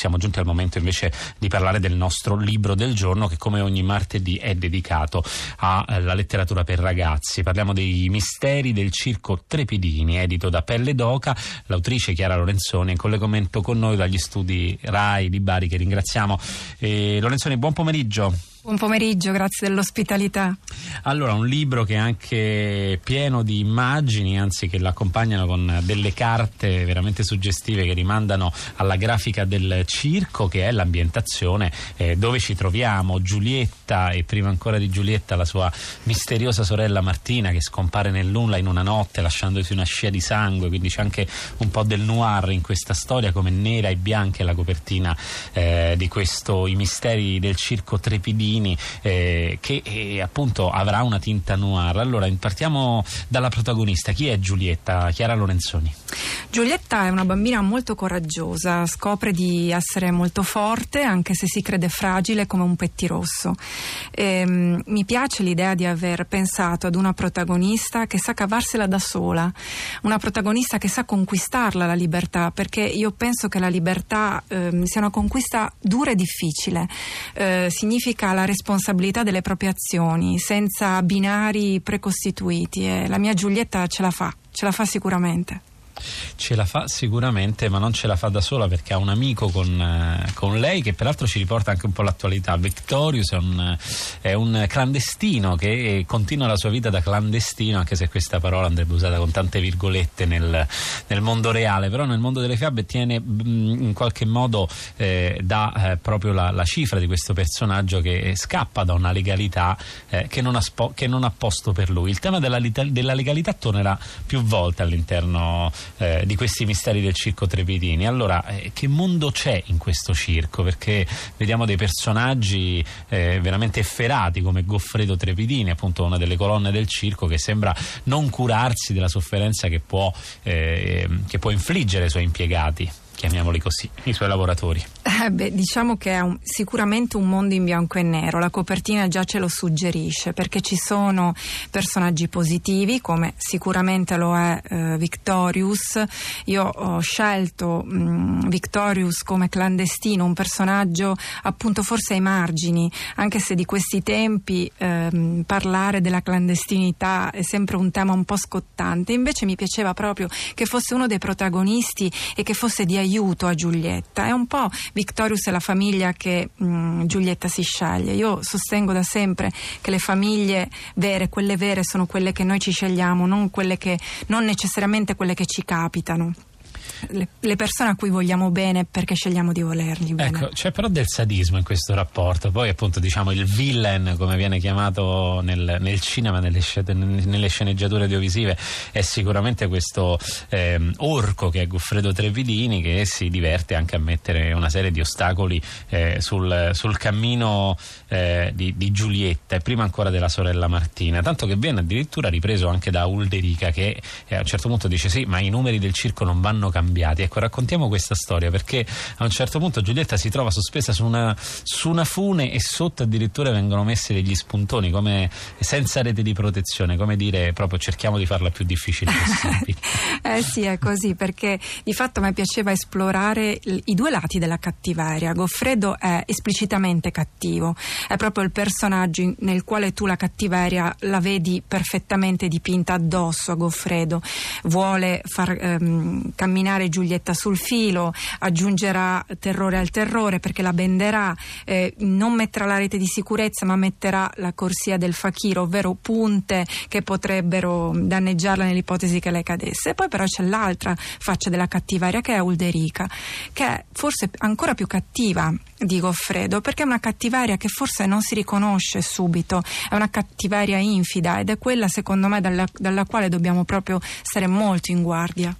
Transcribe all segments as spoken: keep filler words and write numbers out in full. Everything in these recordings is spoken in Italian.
siamo giunti al momento invece di parlare del nostro libro del giorno, che come ogni martedì è dedicato alla letteratura per ragazzi. Parliamo dei misteri del circo Trepidini, edito da Pelle d'Oca. L'autrice Chiara Lorenzoni in collegamento con noi dagli studi RAI di Bari, che ringraziamo. Eh, Lorenzoni, buon pomeriggio. Buon pomeriggio, grazie dell'ospitalità. Allora, un libro che è anche pieno di immagini, anzi che l'accompagnano con delle carte veramente suggestive che rimandano alla grafica del circo, che è l'ambientazione eh, dove ci troviamo. Giulietta, e prima ancora di Giulietta la sua misteriosa sorella Martina, che scompare nel nulla in una notte lasciandosi una scia di sangue, quindi c'è anche un po' del noir in questa storia, come nera e bianca è la copertina eh, di questo I misteri del circo Trepidini, Eh, che eh, appunto avrà una tinta noir. Allora partiamo dalla protagonista. Chi è Giulietta, Chiara Lorenzoni? Giulietta è una bambina molto coraggiosa, scopre di essere molto forte anche se si crede fragile come un pettirosso. Ehm, mi piace l'idea di aver pensato ad una protagonista che sa cavarsela da sola, una protagonista che sa conquistarla la libertà, perché io penso che la libertà ehm, sia una conquista dura e difficile. Eh, significa la la responsabilità delle proprie azioni senza binari precostituiti, e la mia Giulietta ce la fa, ce la fa sicuramente. Ce la fa sicuramente, ma non ce la fa da sola, perché ha un amico con, con lei, che peraltro ci riporta anche un po' l'attualità. Vittorio è un, è un clandestino che continua la sua vita da clandestino, anche se questa parola andrebbe usata con tante virgolette nel, nel mondo reale, però nel mondo delle fiabe tiene in qualche modo eh, dà eh, proprio la, la cifra di questo personaggio che scappa da una legalità eh, che, non ha spo- che non ha posto per lui. Il tema della, della legalità tornerà più volte all'interno Eh, di questi misteri del circo Trepidini. Allora, eh, che mondo c'è in questo circo? Perché vediamo dei personaggi eh, veramente efferati, come Goffredo Trepidini, appunto una delle colonne del circo, che sembra non curarsi della sofferenza che può, eh, che può infliggere ai suoi impiegati, chiamiamoli così, i suoi lavoratori. Eh beh, diciamo che è un, sicuramente un mondo in bianco e nero, la copertina già ce lo suggerisce, perché ci sono personaggi positivi, come sicuramente lo è eh, Victorious. Io ho scelto mh, Victorious come clandestino, un personaggio appunto forse ai margini, anche se di questi tempi eh, parlare della clandestinità è sempre un tema un po' scottante. Invece mi piaceva proprio che fosse uno dei protagonisti e che fosse di aiuto a Giulietta. È un po' Victorious è la famiglia che mh, Giulietta si sceglie. Io sostengo da sempre che le famiglie vere, quelle vere, sono quelle che noi ci scegliamo, non quelle che, non necessariamente quelle che ci capitano. Le persone a cui vogliamo bene perché scegliamo di volerli bene. Ecco, c'è però del sadismo in questo rapporto. Poi appunto, diciamo, il villain, come viene chiamato nel, nel cinema, nelle, nelle sceneggiature audiovisive, è sicuramente questo eh, orco che è Goffredo Trepidini, che si diverte anche a mettere una serie di ostacoli eh, sul, sul cammino eh, di, di Giulietta, e prima ancora della sorella Martina, tanto che viene addirittura ripreso anche da Ulderica, che eh, a un certo punto dice sì, ma i numeri del circo non vanno cambiati. Ecco, raccontiamo questa storia, perché a un certo punto Giulietta si trova sospesa su una, su una fune, e sotto addirittura vengono messi degli spuntoni, come senza rete di protezione, come dire proprio cerchiamo di farla più difficile possibile. Eh sì, è così, perché di fatto a me piaceva esplorare i due lati della cattiveria. Goffredo è esplicitamente cattivo, è proprio il personaggio nel quale tu la cattiveria la vedi perfettamente dipinta addosso a Goffredo. Vuole far ehm, camminare Giulietta sul filo, aggiungerà terrore al terrore perché la benderà, eh, non metterà la rete di sicurezza ma metterà la corsia del fakiro, ovvero punte che potrebbero danneggiarla nell'ipotesi che lei cadesse. E poi però c'è l'altra faccia della cattiveria, che è Ulderica, che è forse ancora più cattiva di Goffredo, perché è una cattiveria che forse non si riconosce subito, è una cattiveria infida, ed è quella secondo me dalla, dalla quale dobbiamo proprio stare molto in guardia.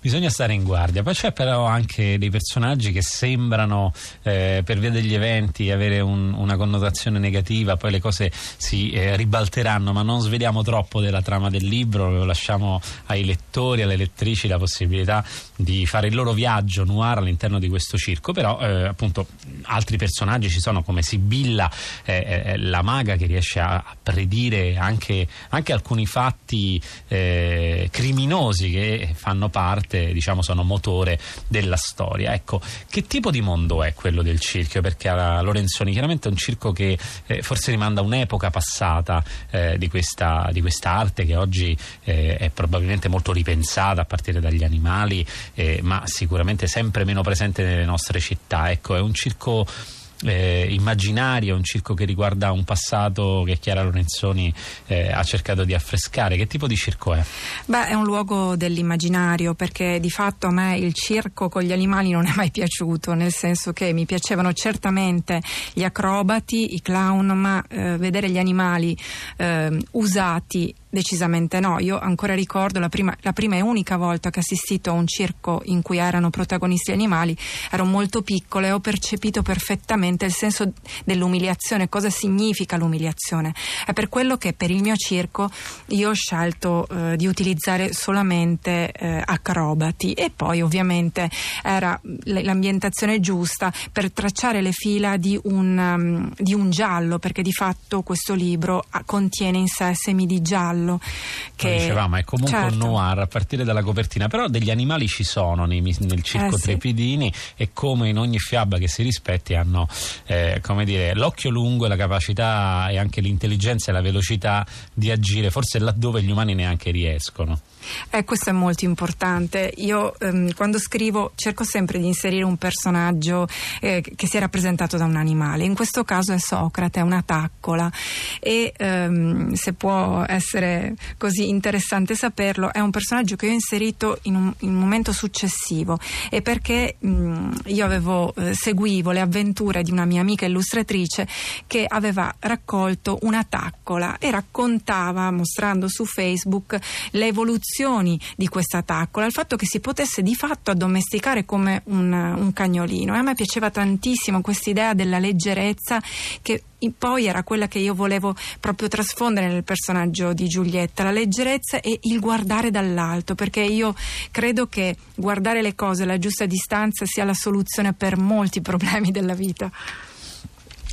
Bisogna stare in guardia. Poi c'è però anche dei personaggi che sembrano eh, per via degli eventi avere un, una connotazione negativa, poi le cose si eh, ribalteranno, ma non sveliamo troppo della trama del libro, lo lasciamo ai lettori, alle lettrici la possibilità di fare il loro viaggio noir all'interno di questo circo. Però eh, appunto altri personaggi ci sono come Sibilla, eh, eh, la maga che riesce a predire anche, anche alcuni fatti eh, criminosi che fanno parte, diciamo, sono motore della storia. Ecco, che tipo di mondo è quello del circo? Perché alla Lorenzoni chiaramente è un circo che eh, forse rimanda a un'epoca passata eh, di questa di quest'arte che oggi eh, è probabilmente molto ripensata a partire dagli animali, eh, ma sicuramente sempre meno presente nelle nostre città. Ecco, è un circo eh, immaginario, un circo che riguarda un passato che Chiara Lorenzoni eh, ha cercato di affrescare. Che tipo di circo è? Beh, è un luogo dell'immaginario, perché di fatto a me il circo con gli animali non è mai piaciuto, nel senso che mi piacevano certamente gli acrobati, i clown, ma eh, vedere gli animali eh, usati decisamente no. Io ancora ricordo la prima, la prima e unica volta che ho assistito a un circo in cui erano protagonisti animali. Ero molto piccola e ho percepito perfettamente il senso dell'umiliazione. Cosa significa l'umiliazione? È per quello che per il mio circo io ho scelto eh, di utilizzare solamente eh, acrobati, e poi ovviamente era l'ambientazione giusta per tracciare le fila di un, um, di un giallo, perché di fatto questo libro contiene in sé semi di giallo. Che lo dicevamo, è comunque certo. Un noir a partire dalla copertina, però degli animali ci sono nei, nel circo eh, Trepidini, sì. E come in ogni fiaba che si rispetti hanno eh, come dire, l'occhio lungo e la capacità e anche l'intelligenza e la velocità di agire forse laddove gli umani neanche riescono. Eh, questo è molto importante. Io ehm, quando scrivo cerco sempre di inserire un personaggio eh, che sia rappresentato da un animale. In questo caso è Socrate, è una taccola, e ehm, se può essere così interessante saperlo, è un personaggio che io ho inserito in un, in un momento successivo, e perché mh, io avevo eh, seguivo le avventure di una mia amica illustratrice che aveva raccolto una taccola e raccontava, mostrando su Facebook, l'evoluzione di questa taccola, il fatto che si potesse di fatto addomesticare come un, un cagnolino. E a me piaceva tantissimo questa idea della leggerezza, che poi era quella che io volevo proprio trasfondere nel personaggio di Giulietta, la leggerezza e il guardare dall'alto, perché io credo che guardare le cose alla giusta distanza sia la soluzione per molti problemi della vita.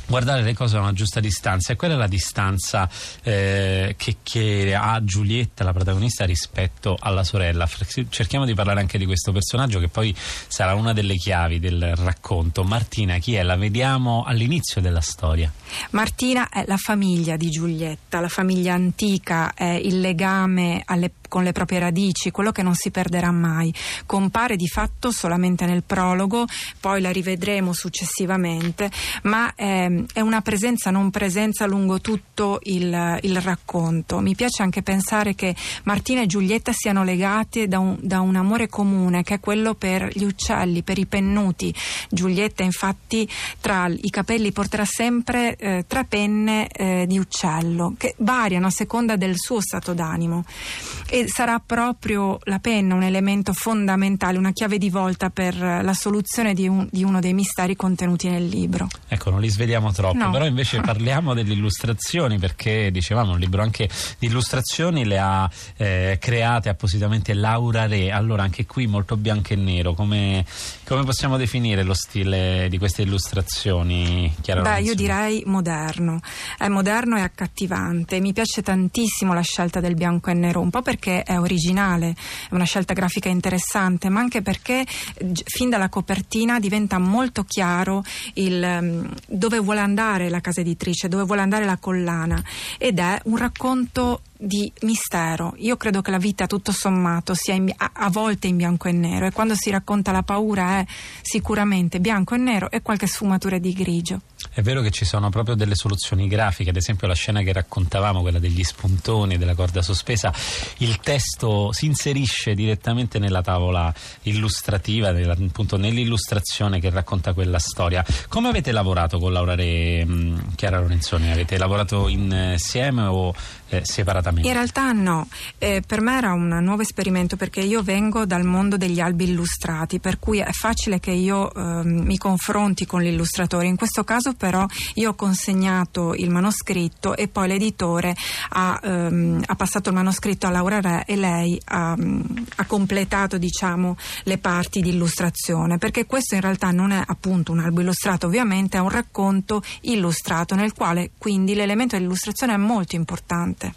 Guardare le cose a una giusta distanza, e quella è la distanza eh, che, che ha Giulietta, la protagonista, rispetto alla sorella. Cerchiamo di parlare anche di questo personaggio, che poi sarà una delle chiavi del racconto. Martina, chi è? La vediamo all'inizio della storia. Martina è la famiglia di Giulietta, la famiglia antica, è il legame alle con le proprie radici, quello che non si perderà mai. Compare di fatto solamente nel prologo, poi la rivedremo successivamente, ma ehm, è una presenza non presenza lungo tutto il, il racconto. Mi piace anche pensare che Martina e Giulietta siano legate da un, da un amore comune, che è quello per gli uccelli, per i pennuti. Giulietta infatti tra i capelli porterà sempre eh, tre penne eh, di uccello, che variano a seconda del suo stato d'animo, e sarà proprio la penna un elemento fondamentale, una chiave di volta per la soluzione di, un, di uno dei misteri contenuti nel libro. Ecco, non li sveliamo troppo, no. Però invece parliamo delle illustrazioni, perché dicevamo un libro anche di illustrazioni, le ha eh, create appositamente Laura Re. Allora anche qui molto bianco e nero, come, come possiamo definire lo stile di queste illustrazioni, Chiara? Beh, io direi moderno, è moderno e accattivante. Mi piace tantissimo la scelta del bianco e nero, un po' perché è originale, è una scelta grafica interessante, ma anche perché fin dalla copertina diventa molto chiaro il dove vuole andare la casa editrice, dove vuole andare la collana, ed è un racconto di mistero. Io credo che la vita tutto sommato sia in, a, a volte in bianco e nero, e quando si racconta la paura è sicuramente bianco e nero e qualche sfumatura di grigio. È vero che ci sono proprio delle soluzioni grafiche, ad esempio la scena che raccontavamo, quella degli spuntoni, della corda sospesa, il testo si inserisce direttamente nella tavola illustrativa, nella, appunto nell'illustrazione che racconta quella storia. Come avete lavorato con Laura Re, mh, Chiara Lorenzoni? Avete lavorato insieme o eh, separatamente? esattamente? In realtà no, eh, per me era un nuovo esperimento, perché io vengo dal mondo degli albi illustrati, per cui è facile che io eh, mi confronti con l'illustratore. In questo caso però io ho consegnato il manoscritto e poi l'editore ha, ehm, ha passato il manoscritto a Laura Re e lei ha, ha completato, diciamo, le parti di illustrazione, perché questo in realtà non è appunto un albo illustrato, ovviamente è un racconto illustrato nel quale quindi l'elemento dell'illustrazione è molto importante.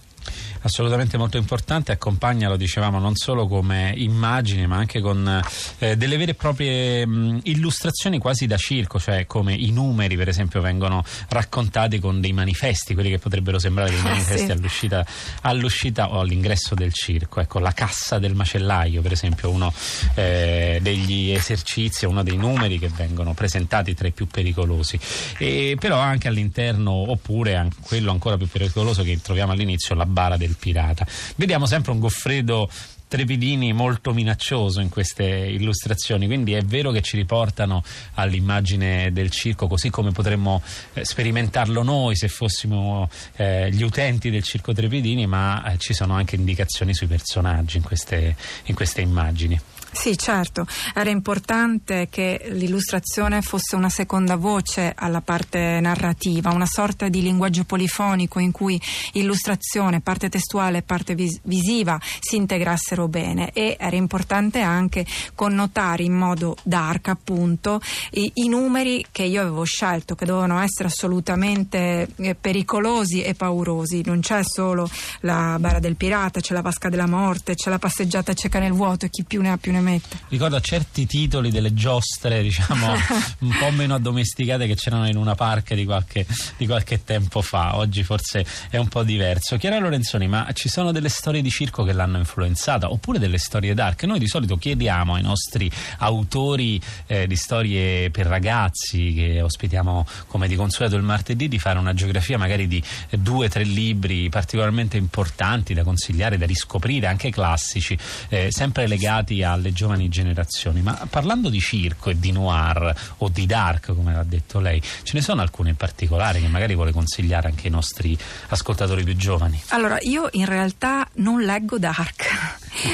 Assolutamente molto importante, accompagna, lo dicevamo, non solo come immagine ma anche con eh, delle vere e proprie mh, illustrazioni quasi da circo, cioè come i numeri per esempio vengono raccontati con dei manifesti, quelli che potrebbero sembrare dei manifesti, eh sì, all'uscita, all'uscita o all'ingresso del circo. Ecco, la cassa del macellaio per esempio, uno eh, degli esercizi, uno dei numeri che vengono presentati tra i più pericolosi, e però anche all'interno, oppure anche quello ancora più pericoloso che troviamo all'inizio, la bara del pirata. Vediamo sempre un Goffredo Trepidini molto minaccioso in queste illustrazioni, quindi è vero che ci riportano all'immagine del circo così come potremmo eh, sperimentarlo noi se fossimo eh, gli utenti del circo Trepidini, ma eh, ci sono anche indicazioni sui personaggi in queste, in queste immagini. Sì, certo, era importante che l'illustrazione fosse una seconda voce alla parte narrativa, una sorta di linguaggio polifonico in cui illustrazione, parte testuale e parte vis- visiva si integrassero bene, e era importante anche connotare in modo dark appunto i, i numeri che io avevo scelto, che dovevano essere assolutamente eh, pericolosi e paurosi. Non c'è solo la bara del pirata, c'è la vasca della morte, c'è la passeggiata cieca nel vuoto e chi più ne ha più ne metta. Ricordo certi titoli delle giostre, diciamo, un po' meno addomesticate, che c'erano in una parca di qualche, di qualche tempo fa. Oggi forse è un po' diverso. Chiara Lorenzoni, ma ci sono delle storie di circo che l'hanno influenzata, oppure delle storie dark? Noi di solito chiediamo ai nostri autori eh, di storie per ragazzi che ospitiamo come di consueto il martedì di fare una geografia magari di due o tre libri particolarmente importanti da consigliare, da riscoprire, anche classici, eh, sempre legati alle giovani generazioni. Ma parlando di circo e di noir o di dark, come l'ha detto lei, ce ne sono alcune in particolare che magari vuole consigliare anche ai nostri ascoltatori più giovani? Allora, io in realtà non leggo dark,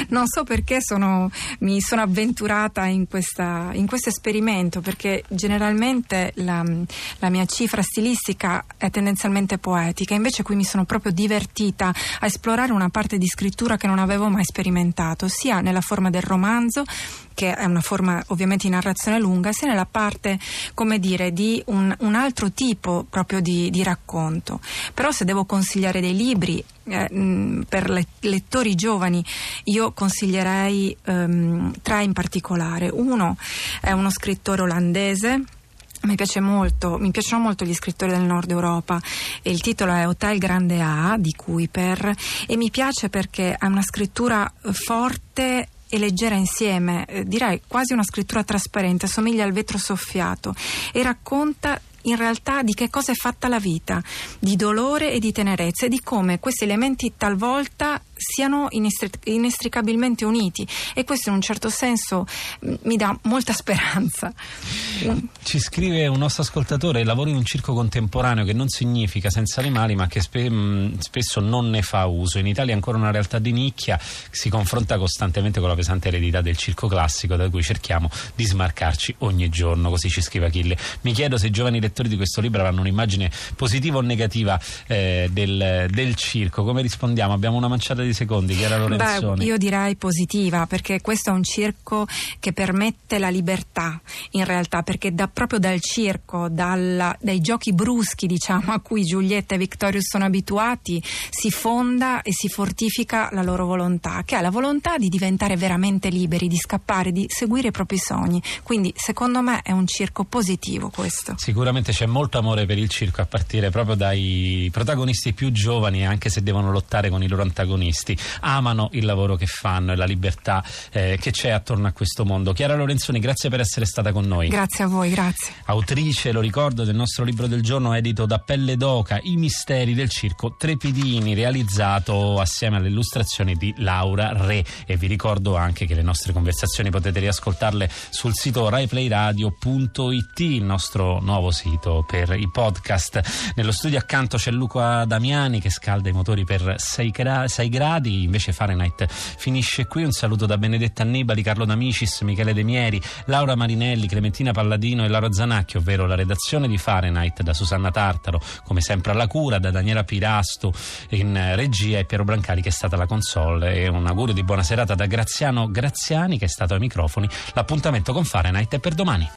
non so perché sono, mi sono avventurata in, questa, in questo esperimento, perché generalmente la, la mia cifra stilistica è tendenzialmente poetica, invece qui mi sono proprio divertita a esplorare una parte di scrittura che non avevo mai sperimentato, sia nella forma del romanzo, che è una forma ovviamente di narrazione lunga, sia nella parte, come dire, di un, un altro tipo proprio di, di racconto. Però se devo consigliare dei libri eh, per le, lettori giovani, io consiglierei ehm, tre in particolare. Uno è uno scrittore olandese. Mi piace molto, mi piacciono molto gli scrittori del Nord Europa, e il titolo è Hotel Grande A di Kuiper, e mi piace perché ha una scrittura forte e leggera insieme, eh, direi quasi una scrittura trasparente, somiglia al vetro soffiato, e racconta in realtà di che cosa è fatta la vita, di dolore e di tenerezza, e di come questi elementi talvolta siano inestricabilmente uniti, e questo in un certo senso mi dà molta speranza. Ci scrive un nostro ascoltatore: lavoro in un circo contemporaneo, che non significa senza animali, ma che spe- spesso non ne fa uso. In Italia è ancora una realtà di nicchia, si confronta costantemente con la pesante eredità del circo classico, da cui cerchiamo di smarcarci ogni giorno. Così ci scrive Achille. Mi chiedo se i giovani lettori di questo libro avranno un'immagine positiva o negativa eh, del, del circo. Come rispondiamo? Abbiamo una manciata di secondi, Chiara Lorenzoni. Beh, io direi positiva, perché questo è un circo che permette la libertà in realtà, perché da, proprio dal circo, dalla, dai giochi bruschi, diciamo, a cui Giulietta e Vittorio sono abituati, si fonda e si fortifica la loro volontà, che è la volontà di diventare veramente liberi, di scappare, di seguire i propri sogni. Quindi secondo me è un circo positivo questo. Sicuramente c'è molto amore per il circo, a partire proprio dai protagonisti più giovani, anche se devono lottare con i loro antagonisti. artisti amano il lavoro che fanno e la libertà eh, che c'è attorno a questo mondo. Chiara Lorenzoni, grazie per essere stata con noi. Grazie a voi, grazie. Autrice, lo ricordo, del nostro libro del giorno edito da Pelle d'Oca, I misteri del circo Trepidini, realizzato assieme alle illustrazioni di Laura Re. E vi ricordo anche che le nostre conversazioni potete riascoltarle sul sito rai play radio punto it, il nostro nuovo sito per i podcast. Nello studio accanto c'è Luca Damiani che scalda i motori per sei gradi, invece Fahrenheit finisce qui. Un saluto da Benedetta Nibali, Carlo D'Amicis, Michele De Mieri, Laura Marinelli, Clementina Palladino e Laura Zanacchio, ovvero la redazione di Fahrenheit, da Susanna Tartaro come sempre alla cura, da Daniela Pirastu in regia e Piero Brancali che è stata la console, e un augurio di buona serata da Graziano Graziani che è stato ai microfoni. L'appuntamento con Fahrenheit è per domani.